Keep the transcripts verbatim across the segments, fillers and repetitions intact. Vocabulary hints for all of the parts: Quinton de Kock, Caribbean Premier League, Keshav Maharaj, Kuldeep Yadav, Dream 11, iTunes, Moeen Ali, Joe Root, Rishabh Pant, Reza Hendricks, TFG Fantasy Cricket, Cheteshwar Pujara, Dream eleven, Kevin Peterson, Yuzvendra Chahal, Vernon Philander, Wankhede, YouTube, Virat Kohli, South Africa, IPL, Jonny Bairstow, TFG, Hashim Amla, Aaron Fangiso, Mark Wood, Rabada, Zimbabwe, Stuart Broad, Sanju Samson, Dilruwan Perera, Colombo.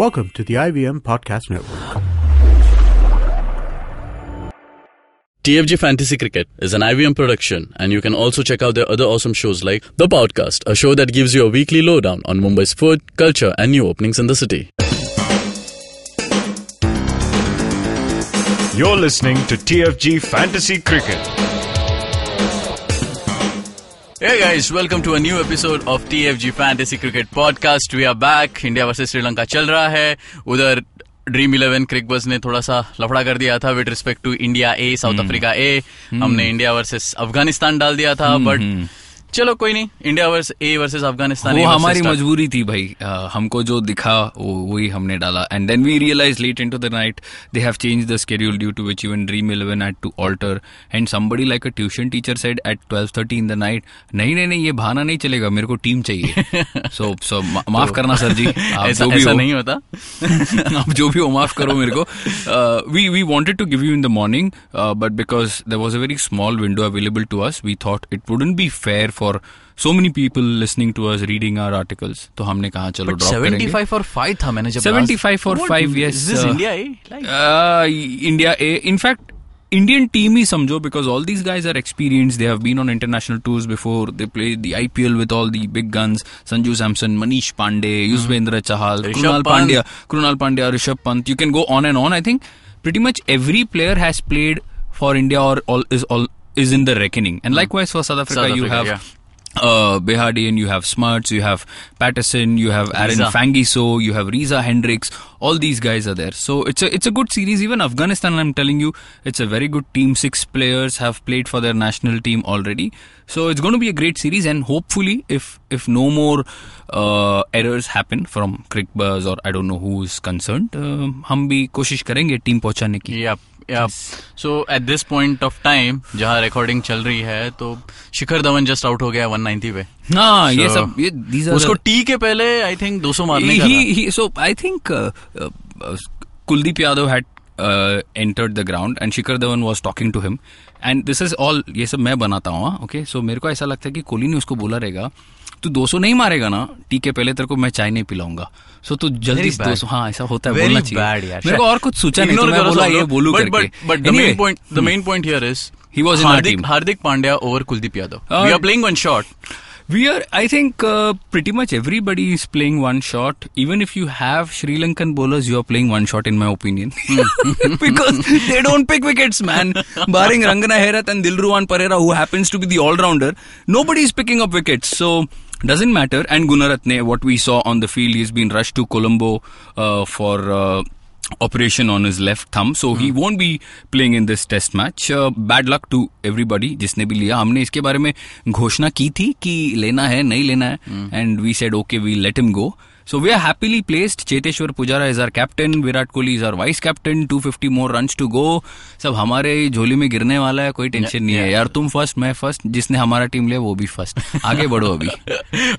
Welcome to the I V M Podcast Network. T F G Fantasy Cricket is an I V M production, and you can also check out their other awesome shows like The Podcast, a show that gives you a weekly lowdown on Mumbai's food, culture and new openings in the city. You're listening to T F G Fantasy Cricket. Hey guys, welcome to a new episode of T F G Fantasy Cricket Podcast. We are back. India versus Sri Lanka चल रहा है. उधर dream eleven Cricbuzz ने थोड़ा सा लफड़ा कर दिया था with respect to India A, South Africa A. हमने इंडिया वर्सेस अफगानिस्तान डाल दिया था, बट चलो कोई नहीं. इंडिया वर्स ए वर्सेस अफगानिस्तान, वो हमारी मजबूरी थी भाई. आ, हमको जो दिखा वो वही हमने डाला. And then we realise late into the night they have changed the schedule due to which even Dream Eleven had to alter. And somebody like a tuition teacher said at twelve thirty in the night, नहीं नहीं नहीं ये बहाना नहीं चलेगा, मेरे को team चाहिए. सो सो माफ करना सर जी, ऐसा नहीं होता. आप जो भी हो माफ करो मेरे को. We we wanted to give you in the morning, but because there was a very small window available to us, we thought it wouldn't be fair for so many people listening to us, reading our articles. तो हमने कहा चलो drop करेंगे. seventy-five for five था मैंने जब seventy-five for five. Yes, is this India A? Like uh, India A. In fact, Indian team ही समझो, because all these guys are experienced. They have been on international tours before. They played the I P L with all the big guns. Sanju Samson, Manish Pandey, Yuzvendra Chahal, Krunal Pandya, Krunal Pandya, Rishabh Pant. You can go on and on. I think pretty much every player has played for India or all, is all. is in the reckoning. And likewise for South Africa, South Africa you have yeah. uh, Behadian, you have Smarts, you have Patterson, you have Aaron Fangiso, you have Reza Hendricks. All these guys are there. So it's a it's a good series. Even Afghanistan, I'm telling you, it's a very good team. Six players have played for their national team already. So it's going to be a great series, and hopefully if if no more uh, errors happen from Cricbuzz or I don't know who is concerned, हम भी कोशिश करेंगे team पहुंचाने की. Yep. Yeah. So at this point of time, जहाँ recording चल रही है, तो शिखर धवन just out हो गया one ninety पे. हाँ, ये सब ये these are. उसको T के पहले I think two hundred मारने का था. So I think uh, uh, Kuldeep Yadav had uh, entered the ground and Shikhar Dhawan was talking to him. And this is all, ये सब मैं बनाता हूँ. Okay, so मेरे को ऐसा लगता है कि कोहली ने उसको बोला रहेगा, तू दो सौ नहीं मारेगा ना टी के पहले, तेरे को मैं चाय नहीं पिलाऊंगा. सो so, तू जल्दी दो सौ. हाँ, ऐसा होता है, बोलना चाहिए. मेरे को और कुछ सोचा नहीं, मैं बोला ये बोलूं करके. But the main point the main point here is he was in our team. Hardik Pandya over Kuldeep Yadav. We are playing one shot. We are, I think, uh, pretty much everybody is playing one shot. Even if you have Sri Lankan bowlers, you are playing one shot, in my opinion. Because they don't pick wickets, man. Barring Rangana Herath and Dilruwan Perera, who happens to be the all-rounder, nobody is picking up wickets. So, doesn't matter. And Gunaratne, what we saw on the field, he's been rushed to Colombo uh, for... Uh, operation on his left thumb, so hmm. he won't be playing in this test match. Uh, bad luck to everybody जिसने भी लिया. हमने इसके बारे में घोषणा की थी कि लेना है नहीं लेना है, and we said okay we let him go. So we are happily placed. Cheteshwar Pujara is our captain. Virat Kohli is our vice captain. two hundred fifty more runs to go. सब हमारे झोली में गिरने वाला है, कोई tension नहीं है यार. तुम फर्स्ट, मैं फर्स्ट, जिसने हमारा टीम लिया वो भी फर्स्ट. आगे बढ़ो अभी.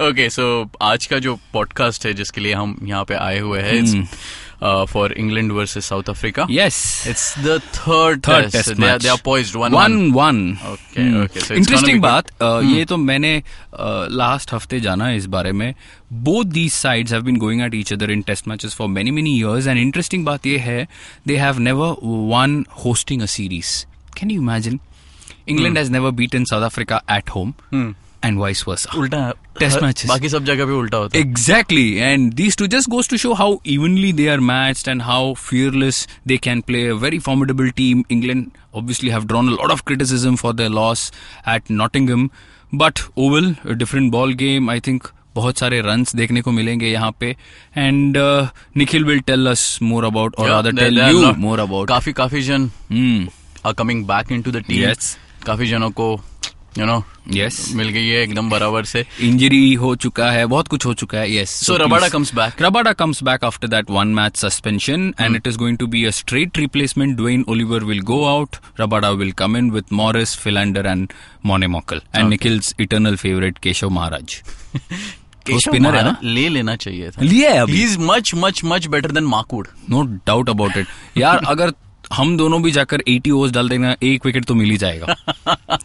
Okay, so आज का जो पॉडकास्ट है जिसके लिए हम यहाँ पे आए हुए हैं, Uh, for England versus South Africa. Yes. It's the third, third test. test match. They, are, they are poised one one. One, one. Okay, mm. okay. So interesting बात. Uh, mm. ये तो मैंने uh, last हफ्ते जाना इस बारे में. Both these sides have been going at each other in test matches for many many years. And interesting बात ये है, they have never won hosting a series. Can you imagine? England mm. has never beaten South Africa at home. Mm. And vice versa. Ulta test matches. बाकी सब जगह पे उल्टा होता है. Exactly. And these two just goes to show how evenly they are matched and how fearless they can play. A very formidable team. England obviously have drawn a lot of criticism for their loss at Nottingham. But oval, a different ball game. I think बहुत सारे runs देखने को मिलेंगे यहाँ पे. And uh, Nikhil will tell us more about, or yeah, rather tell you not, more about. काफी काफी जन mm. are coming back into the team. Yes. काफी जनों को You know, yes. मिल गई है एकदम बराबर से. इंजरी हो चुका है, बहुत कुछ हो चुका है. Yes. So, so Rabada comes back. Rabada comes back after that one match suspension, and mm. it is going to be a straight replacement. Duanne Olivier will go out. Rabada will come in with Morris, Philander, and Moeen Ali, and okay. Nikhil's eternal favorite Keshav Maharaj. Keshav Maharaj ले लेना चाहिए था. लिया है अभी. He's much much much better than Mark Wood. No doubt about it. यार अगर हम दोनों भी जाकर eighty ओवर्स डाल देंगे, एक विकेट तो मिल ही जाएगा.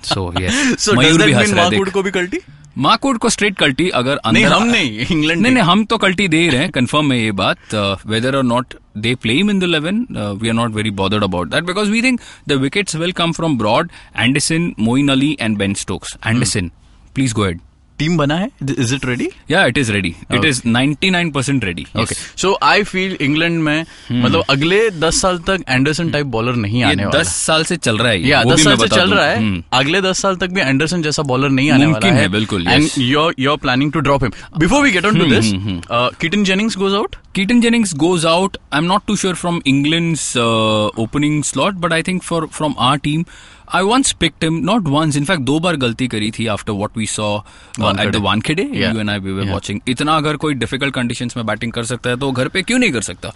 सो यस, मयूर भी हंस रहा है. मार्कवुड को भी कल्टी. मार्क वुड को स्ट्रेट कल्टी अगर अंदर नहीं, हम नहीं इंग्लैंड नहीं नहीं हम तो कल्टी दे रहे हैं कंफर्म है ये बात. वेदर और not they play him in the eleven we are not very bothered about that because we think the wickets will come from Broad Anderson Moeen Ali and Ben Stokes. Anderson please go ahead. Team बना है, is it ready? या it is ready, it is ninety-nine percent ready. Okay, so I feel England में मतलब अगले दस साल तक Anderson type bowler नहीं आने वाला. दस साल से चल रहा है, या दस साल से चल रहा है, अगले दस साल तक भी एंडरसन जैसा बॉलर नहीं आने वाला है. बिल्कुल. And your your planning to drop him before we get on to this. Keaton Jennings goes out. Keaton Jennings goes out. I'm not too sure from England's uh, opening slot, but I think for from our team, I once picked him. Not once, in fact, दो बार गलती करी थी after what we saw uh, at the Wankhede. Yeah. You and I we were yeah. watching. इतना अगर कोई difficult conditions में batting कर सकता है तो घर पे क्यों नहीं कर सकता?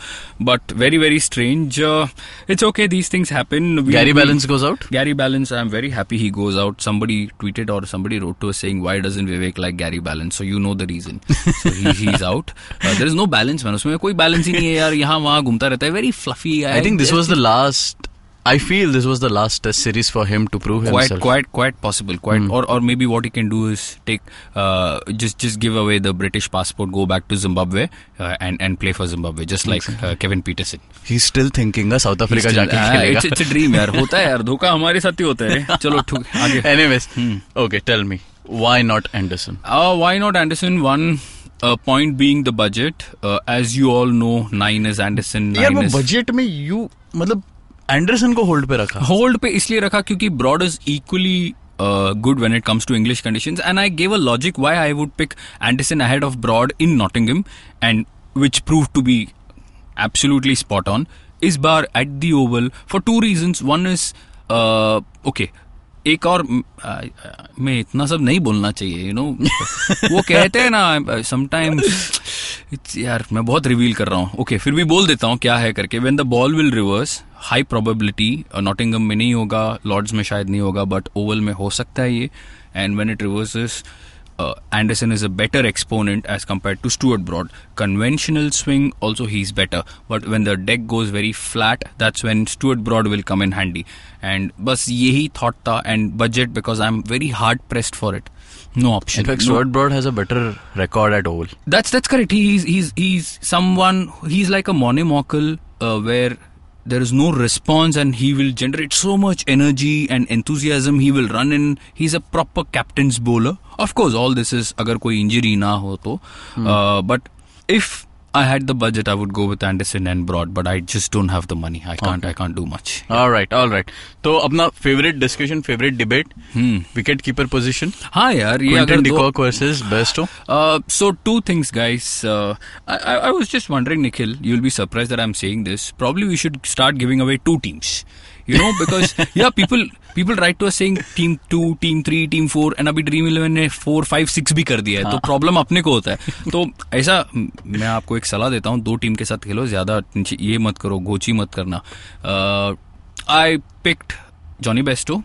But very very strange. Uh, it's okay. These things happen. We, Gary Balance we, goes out. Gary Balance. I'm very happy he goes out. Somebody tweeted or somebody wrote to us saying why doesn't Vivek like Gary Balance? So you know the reason. So he, he's out. Uh, there is no balance, man. कोई balance ही नहीं है यार, यहाँ वहाँ घूमता रहता है. Very fluffy. I think this was the last, I feel this was the last test series for him to prove quite, himself. Quite, quite possible. Quite, mm. or or maybe what he can do is take, uh, just just give away the British passport, go back to Zimbabwe, uh, and and play for Zimbabwe, just like uh, Kevin Peterson. He's still thinking a South Africa जाके खेलेगा. It's, it's a dream यार. होता है यार, धोखा हमारे साथ ही होता है. चलो ठीक आगे. Anyways, hmm. okay, tell me why not Anderson? Ah, uh, why not Anderson? One. Uh, point being the budget, uh, as you all know, nine is Anderson. Nine यार is... budget में you मतलब Anderson को hold पे रखा. Hold पे इसलिए रखा क्योंकि Broad is equally uh, good when it comes to English conditions, and I gave a logic why I would pick Anderson ahead of Broad in Nottingham, and which proved to be absolutely spot on. इस बार at the Oval for two reasons. One is uh, okay. एक और मैं इतना सब नहीं बोलना चाहिए, you know. वो कहते हैं ना समटाइम्स यार, मैं बहुत रिवील कर रहा हूँ. ओके okay, फिर भी बोल देता हूँ क्या है करके. When the ball will reverse, high probability Nottingham में नहीं होगा, लॉर्ड्स में शायद नहीं होगा, बट ओवल में हो सकता है ये. And when it reverses, Anderson is a better exponent as compared to Stuart Broad. Conventional swing also he's better, but when the deck goes very flat, that's when Stuart Broad will come in handy. And बस यही thought था. And budget, because I'm very hard pressed for it. No option. In fact, Stuart no. Broad has a better record at Oval. That's that's correct. He's he's he's someone. He's like a monomocle uh, where there is no response, and he will generate so much energy and enthusiasm. He will run in. He's a proper captain's bowler. Of course, all this is agar koi injury na ho to. Hmm. Uh, but if I had the budget, I would go with Anderson and Broad. But I just don't have the money. I can't. Okay. I can't do much. Yeah. All right. All right. So, apna favorite discussion, favorite debate, hmm. wicketkeeper position. Haan yaar. Quinton de Kock versus Bairstow. Uh, so two things, guys. Uh, I, I, I was just wondering, Nikhil. You'll be surprised that I'm saying this. Probably we should start giving away two teams. You know, because yeah, people people write to us saying team two, team three, team four, and अभी Dream eleven ने four, five, six भी कर दिया है. तो problem अपने को होता है. तो ऐसा मैं आपको एक सलाह देता हूँ, दो टीम के साथ खेलो, ज्यादा ये मत करो, गोची मत करना. I picked Jonny Bairstow,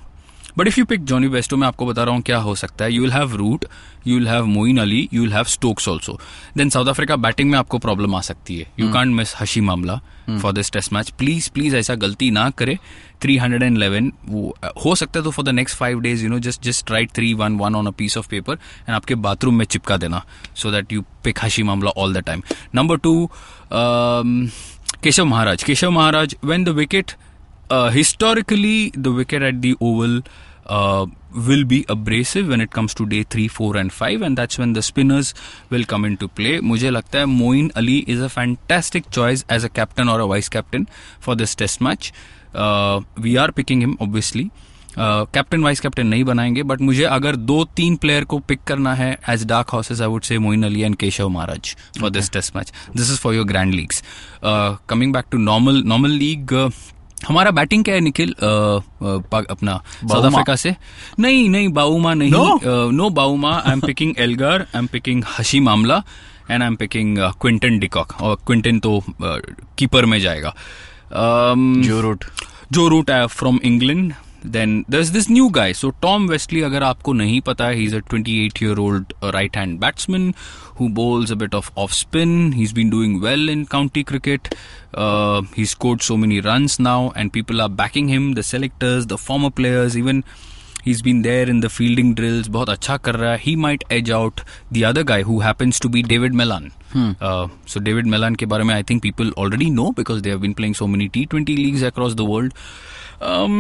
but if you pick Jonny Bairstow, मैं आपको बता रहा हूँ क्या हो सकता है. You will have Root, you will have Moeen Ali, you will have Stokes also. Then South Africa batting में आपको प्रॉब्लम आ सकती है. You can't miss Hashim Amla for this test match. Please please ऐसा गलती ना करे. three eleven वो हो सकता है तो for the next five days you know just just write three one one on a piece of paper and आपके बाथरूम में चिपका देना, so that you pick Hashim Amla all the time. Number two, Keshav Maharaj. Keshav Maharaj, when the wicket Uh, historically, the wicket at the Oval uh, will be abrasive when it comes to day three, four, and five, and that's when the spinners will come into play. मुझे लगता है Moeen Ali is a fantastic choice as a captain or a vice captain for this Test match. Uh, we are picking him, obviously. Captain vice captain नहीं बनाएंगे, but मुझे अगर दो तीन player को पिक करना है as dark horses, I would say Moeen Ali and Keshav Maharaj for this test match. This is for your grand leagues. Coming back to normal normal league, हमारा बैटिंग क्या है निखिल? आ, आ, अपना साउथ अफ्रीका से नहीं नहीं बाउमा नहीं, no Bavuma. I am picking Elgar, I am picking Hashim Amla, and I am picking Quinton de Kock. और Quinton तो uh, कीपर में जाएगा. Joe Root Joe Root from England. Then there's this new guy. So Tom Westley, अगर आपको नहीं पता है, he's a twenty-eight year old right hand batsman who bowls a bit of off spin. He's been doing well in county cricket. Uh, he's scored so many runs now and people are backing him. The selectors, the former players, even He's been there in the fielding drills, बहुत अच्छा कर रहा है. He might edge out the other guy who happens to be Dawid Malan. Hmm. Uh, so Dawid Malan के बारे में I think people already know because they have been playing so many T twenty leagues across the world. Um,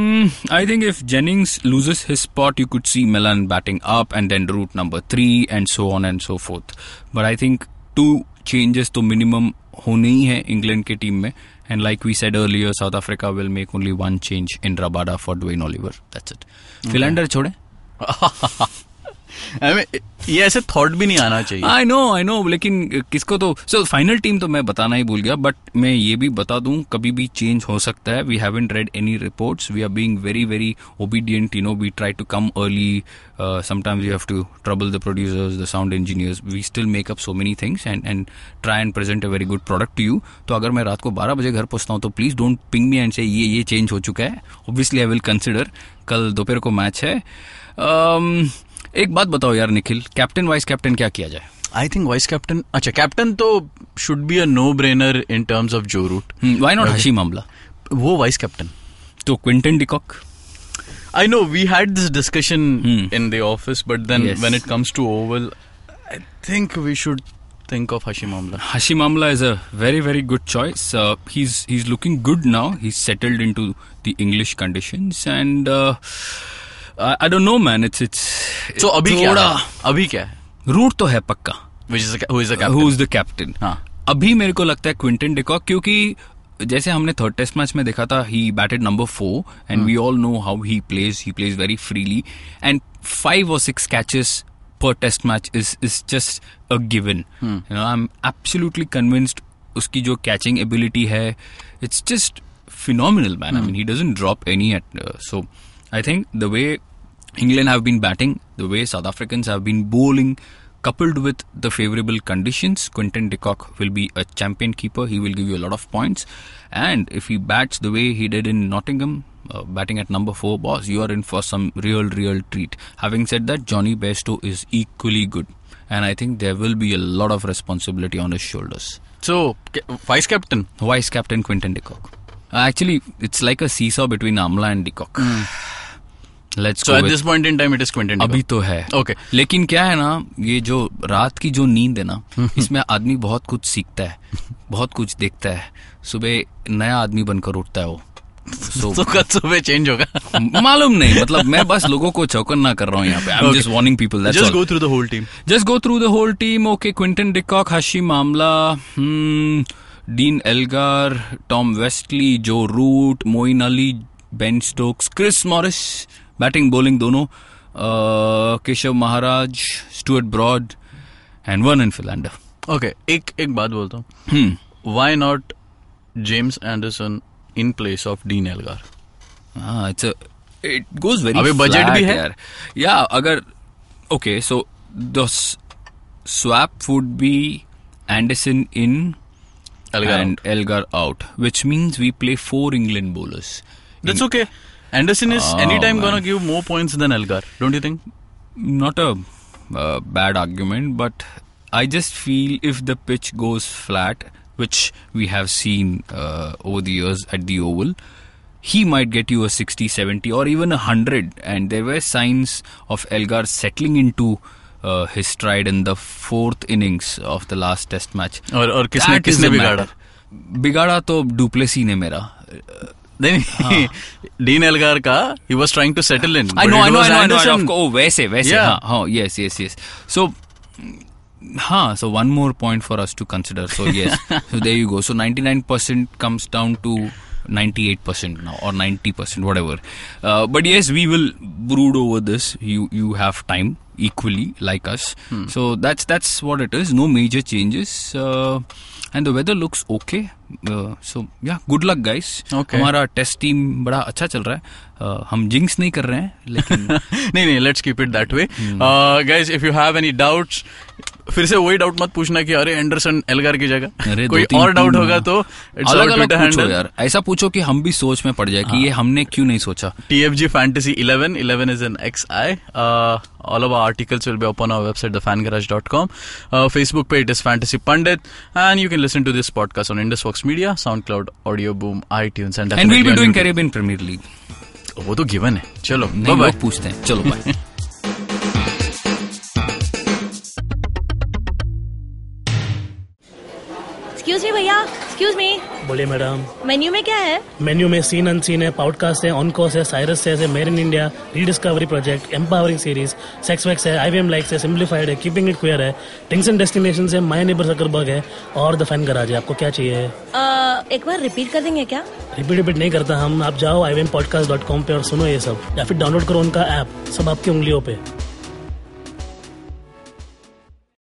I think if Jennings loses his spot, you could see Malan batting up and then Root number three and so on and so forth. But I think two changes तो minimum होने ही है England के team में. And like we said earlier, South Africa will make only one change in Rabada for Duanne Olivier. That's it. Okay. Philander छोड़े? I mean, ये ऐसे thought भी नहीं आना चाहिए. I know, I know. लेकिन किसको तो so final team तो मैं बताना ही भूल गया. But मैं ये भी बता दूँ कभी भी change हो सकता है. We haven't read any reports. We are being very, very obedient. You know, we try to come early. Uh, sometimes we have to trouble the producers, the sound engineers. We still make up so many things and and try and present a very good product to you. तो अगर मैं रात को twelve बजे घर पहुँचता हूँ तो please don't ping me and say ये ये change हो चुका है. Obviously I will consider. कल दोपहर को match है. Um, एक बात बताओ यार निखिल, कैप्टन वाइस कैप्टन क्या किया जाए? आई थिंक वाइस कैप्टन, अच्छा कैप्टन तो should be a no brainer in terms of Joe Root. Why not Hashim Amla? वो वाइस कैप्टन तो Quinton de Kock. I know we had this discussion in the office but then when it comes to Oval I think we should think of Hashim Amla. Hashim Amla is a very, very good choice. Uh, he's he's looking good now. He's settled into the English conditions and uh, I, I don't know, man. It's it's. So it's abhi kya hai? Abhi kya hai? Root to hai pakka. Which is a, who is the captain? Uh, who is the captain? हाँ. अभी मेरे को लगता है Quinton de Kock क्योंकि जैसे हमने third test match में देखा था, he batted number four and we all know how he plays. He plays very freely and five or six catches per test match is is just a given. Hmm. You know, I'm absolutely convinced उसकी जो catching ability है, it's just phenomenal, man. Hmm. I mean, he doesn't drop any at uh, so. I think the way England have been batting, the way South Africans have been bowling, coupled with the favourable conditions, Quinton de Kock will be a champion keeper. He will give you a lot of points. And if he bats the way he did in Nottingham, uh, batting at number four, boss, you are in for some real, real treat. Having said that, Jonny Bairstow is equally good. And I think there will be a lot of responsibility on his shoulders. So, vice-captain? Vice-captain Quinton de Kock. Uh, actually, it's like a seesaw between Amla and de Kock. Mm. Let's so go at with, this point in time it is Quinton de Kock. अभी तो है. Okay. लेकिन क्या है ना, ये जो रात की जो नींद है ना, इसमें आदमी बहुत कुछ सीखता है, बहुत कुछ देखता है. सुबह नया आदमी बनकर उठता है वो. So, so कल सुबह चेंज होगा. मालूम नहीं, मतलब मैं बस लोगों को चौकन्ना कर रहा हूँ यहाँ पे. I'm okay. Just warning people. That's just all. Go through the whole team. Just go through the whole team. Okay, Quinton de Kock, Hashim Amla. Hmm. Dean Elgar, Tom Westley, Joe Root, Moeen Ali, Ben Stokes, Chris Morris, batting, bowling, dono, uh, Keshav Maharaj, Stuart Broad, and Vernon Philander. Okay, ek ek baat bolta hu. Why not James Anderson in place of Dean Elgar? Ah, it's a it goes very. Abhi budget bhi hai. Yeah, agar okay, so the swap would be Anderson in. Elgar and out. Elgar out, which means we play four England bowlers. That's in- okay. Anderson is oh, anytime man. Gonna give more points than Elgar, don't you think? Not a uh, bad argument, but I just feel if the pitch goes flat, which we have seen uh, over the years at the Oval, he might get you a sixty, seventy or even a hundred. And there were signs of Elgar settling into Uh, his stride in the fourth innings of the last test match. और और किसने किसने बिगाड़ा? बिगाड़ा तो du Plessis ने मेरा. नहीं, डीन एल्गार का he was trying to settle in. I know, I know, I know, I know. Oh, वैसे वैसे हाँ हाँ yes yes yes. So हाँ, so one more point for us to consider. So yes, so there you go. So ninety-nine percent comes down to ninety-eight percent now or ninety percent whatever. Uh, but yes, we will brood over this. You you have time equally like us. Hmm. So that's that's what it is. No major changes. Uh, and the weather looks okay. Uh, so yeah, good luck guys. Okay. हमारा test team बड़ा अच्छा चल रहा है. Uh, हम jinx नहीं कर रहे हैं लेकिन नहीं नहीं let's keep it that way. Hmm. Uh, guys, if you have any doubts, फिर से वही डाउट मत पूछना कि अरे एंडरसन एल्गार की जगह कोई और डाउट होगा तो अलग अलग पूछो यार. ऐसा पूछो कि हम भी सोच में पड़ जाए कि ये हमने क्यों नहीं सोचा. T F G Fantasy eleven, eleven is an X I. Uh, all of our articles will be up on our website, the fan garage dot com. Uh, Facebook page is Fantasy Pandit, and you can listen to this podcast on IndusVox Media, SoundCloud, Audio Boom, iTunes, and and we'll be doing YouTube. Caribbean Premier League. वो तो given है. चलो नहीं वो पूछते हैं, चलो bye. Excuse me भैया, एक्सक्यूज मी। बोलिए मैडम। मेन्यू में क्या है? मेन्यू में सीन अनसीन है, पॉडकास्ट है, ऑनकोर्स है, साइरस है, made in India, rediscovery project, empowering series, sex wax है, आईवीएम लाइक्स है, सिंप्लीफाइड है, कीपिंग इट क्वियर है, टिंग्स एंड डेस्टिनेशंस है, माय नेबर जकरबर्ग है और द फैन गराज है। आपको क्या चाहिए? एक बार रिपीट कर देंगे क्या? रिपीट रिपीट नहीं करता हम, आप जाओ I V M podcast dot com पे और सुनो ये सब, या फिर डाउनलोड करो उनका ऐप, सब आपकी उंगलियों पे।